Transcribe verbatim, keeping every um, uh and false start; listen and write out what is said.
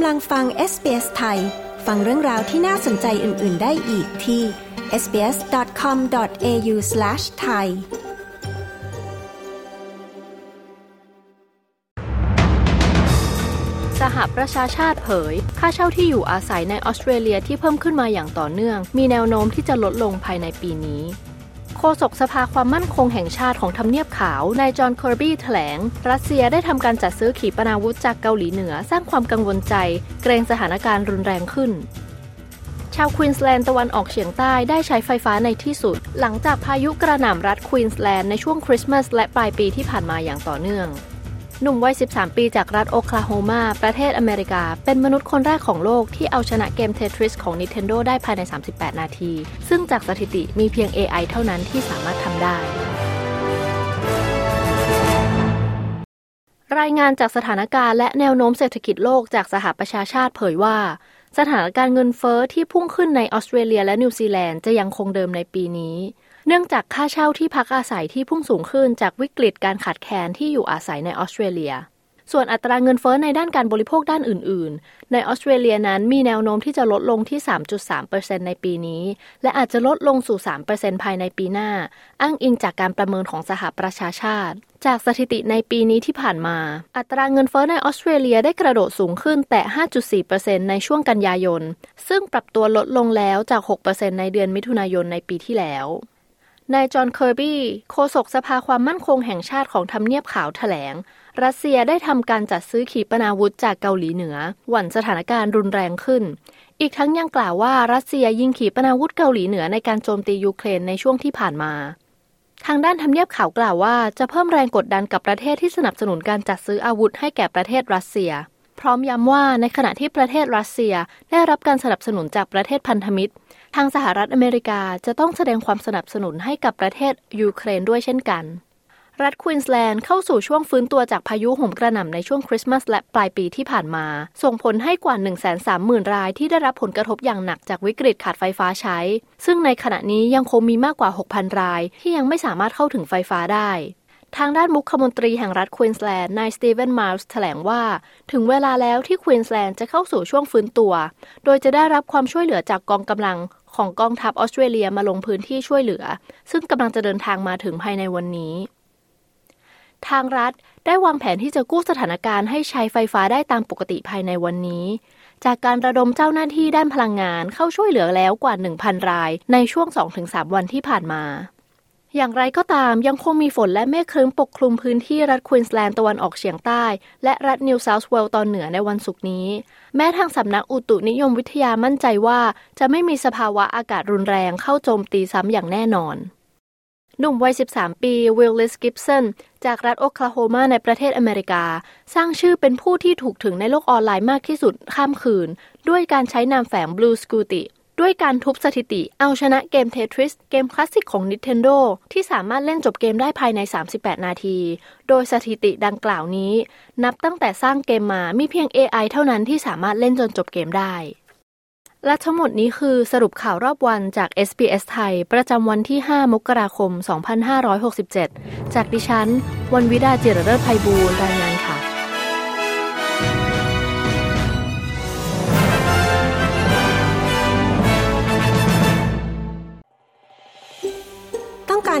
กำลังฟัง เอส บี เอส ไทยฟังเรื่องราวที่น่าสนใจอื่นๆได้อีกที่ เอส บี เอส ดอท คอม ดอท เอ ยู สแลช ไทย สหประชาชาติเผยค่าเช่าที่อยู่อาศัยในออสเตรเลียที่เพิ่มขึ้นมาอย่างต่อเนื่องมีแนวโน้มที่จะลดลงภายในปีนี้โฆษกสภาความมั่นคงแห่งชาติของทำเนียบขาวนายจอห์นคอร์บี้แถลงรัสเซียได้ทำการจัดซื้อขีปนาวุธจากเกาหลีเหนือสร้างความกังวลใจเกรงสถานการณ์รุนแรงขึ้นชาวควีนสแลนด์ตะวันออกเฉียงใต้ได้ใช้ไฟฟ้าในที่สุดหลังจากพายุกระหน่ำรัดควีนสแลนด์ในช่วงคริสต์มาสและปลายปีที่ผ่านมาอย่างต่อเนื่องหนุ่มวัยสิบสามปีจากรัฐโอคลาโฮมาประเทศอเมริกาเป็นมนุษย์คนแรกของโลกที่เอาชนะเกม Tetris ของ Nintendo ได้ภายในสามสิบแปดนาทีซึ่งจากสถิติมีเพียง เอ ไอ เท่านั้นที่สามารถทำได้รายงานจากสถานการณ์และแนวโน้มเศรษฐกิจโลกจากสหประชาชาติเผยว่าสถานการณ์เงินเฟ้อที่พุ่งขึ้นในออสเตรเลียและนิวซีแลนด์จะยังคงเดิมในปีนี้เนื่องจากค่าเช่าที่พักอาศัยที่พุ่งสูงขึ้นจากวิกฤตการขาดแคลนที่อยู่อาศัยในออสเตรเลียส่วนอัตราเงินเฟ้อในด้านการบริโภคด้านอื่นๆในออสเตรเลียนั้นมีแนวโน้มที่จะลดลงที่ สามจุดสามเปอร์เซ็นต์ ในปีนี้และอาจจะลดลงสู่ สามเปอร์เซ็นต์ ภายในปีหน้าอ้างอิงจากการประเมินของสหประชาชาติจากสถิติในปีนี้ที่ผ่านมาอัตราเงินเฟ้อในออสเตรเลียได้กระโดดสูงขึ้นแต่ ห้าจุดสี่เปอร์เซ็นต์ ในช่วงกันยายนซึ่งปรับตัวลดลงแล้วจาก หกเปอร์เซ็นต์ ในเดือนมิถุนายนในปีที่แล้วนายจอห์นเคอร์บี้โฆษกสภาความมั่นคงแห่งชาติของทำเนียบขาวแถลงรัสเซียได้ทำการจัดซื้อขีปนาวุธจากเกาหลีเหนือหวั่นสถานการณ์รุนแรงขึ้นอีกทั้งยังกล่าวว่ารัสเซียยิงขีปนาวุธเกาหลีเหนือในการโจมตียูเครนในช่วงที่ผ่านมาทางด้านทำเนียบขาวกล่าวว่าจะเพิ่มแรงกดดันกับประเทศที่สนับสนุนการจัดซื้ออาวุธให้แก่ประเทศรัสเซียพร้อมย้ำว่าในขณะที่ประเทศรัสเซียได้รับการสนับสนุนจากประเทศพันธมิตรทางสหรัฐอเมริกาจะต้องแสดงความสนับสนุนให้กับประเทศยูเครนด้วยเช่นกันรัฐควีนสแลนด์เข้าสู่ช่วงฟื้นตัวจากพายุโหมกระหน่ำในช่วงคริสต์มาสและปลายปีที่ผ่านมาส่งผลให้กว่า หนึ่งแสนสามหมื่น รายที่ได้รับผลกระทบอย่างหนักจากวิกฤตขาดไฟฟ้าใช้ซึ่งในขณะนี้ยังคงมีมากกว่า หกพัน รายที่ยังไม่สามารถเข้าถึงไฟฟ้าได้ทางด้านมุขมนตรีแห่งรัฐควีนสแลนด์นายสตีเวนมาร์สแถลงว่าถึงเวลาแล้วที่ควีนสแลนด์จะเข้าสู่ช่วงฟื้นตัวโดยจะได้รับความช่วยเหลือจากกองกำลังของกองทัพออสเตรเลียมาลงพื้นที่ช่วยเหลือซึ่งกำลังจะเดินทางมาถึงภายในวันนี้ทางรัฐได้วางแผนที่จะกู้สถานการณ์ให้ใช้ไฟฟ้าได้ตามปกติภายในวันนี้จากการระดมเจ้าหน้าที่ด้านพลังงานเข้าช่วยเหลือแล้วกว่า หนึ่งพัน รายในช่วง สองถึงสาม วันที่ผ่านมาอย่างไรก็ตามยังคงมีฝนและเมฆครึ้มปกคลุมพื้นที่รัฐควีนสแลนด์ตะวันออกเฉียงใต้และรัฐนิวเซาท์เวลส์ตอนเหนือในวันศุกร์นี้แม้ทางสำนักอุตุนิยมวิทยามั่นใจว่าจะไม่มีสภาวะอากาศรุนแรงเข้าโจมตีซ้ำอย่างแน่นอนหนุ่มวัยสิบสามปีวิลลิสกิบสันจากรัฐโอคลาโฮมาในประเทศอเมริกาสร้างชื่อเป็นผู้ที่ถูกถึงในโลกออนไลน์มากที่สุดข้ามคืนด้วยการใช้นามแฝงบลูสกูติด้วยการทุบสถิติเอาชนะเกม Tetris เกมคลาสสิกของ Nintendo ที่สามารถเล่นจบเกมได้ภายในสามสิบแปดนาทีโดยสถิติดังกล่าวนี้นับตั้งแต่สร้างเกมมามีเพียง เอ ไอ เท่านั้นที่สามารถเล่นจนจบเกมได้และทั้งหมดนี้คือสรุปข่าวรอบวันจาก เอส บี เอส ไทยประจำวันที่ห้ามกราคมสองพันห้าร้อยหกสิบเจ็ดจากดิฉันวันวิดาจิรเลิศไพบูลย์รายงานค่ะต้องการ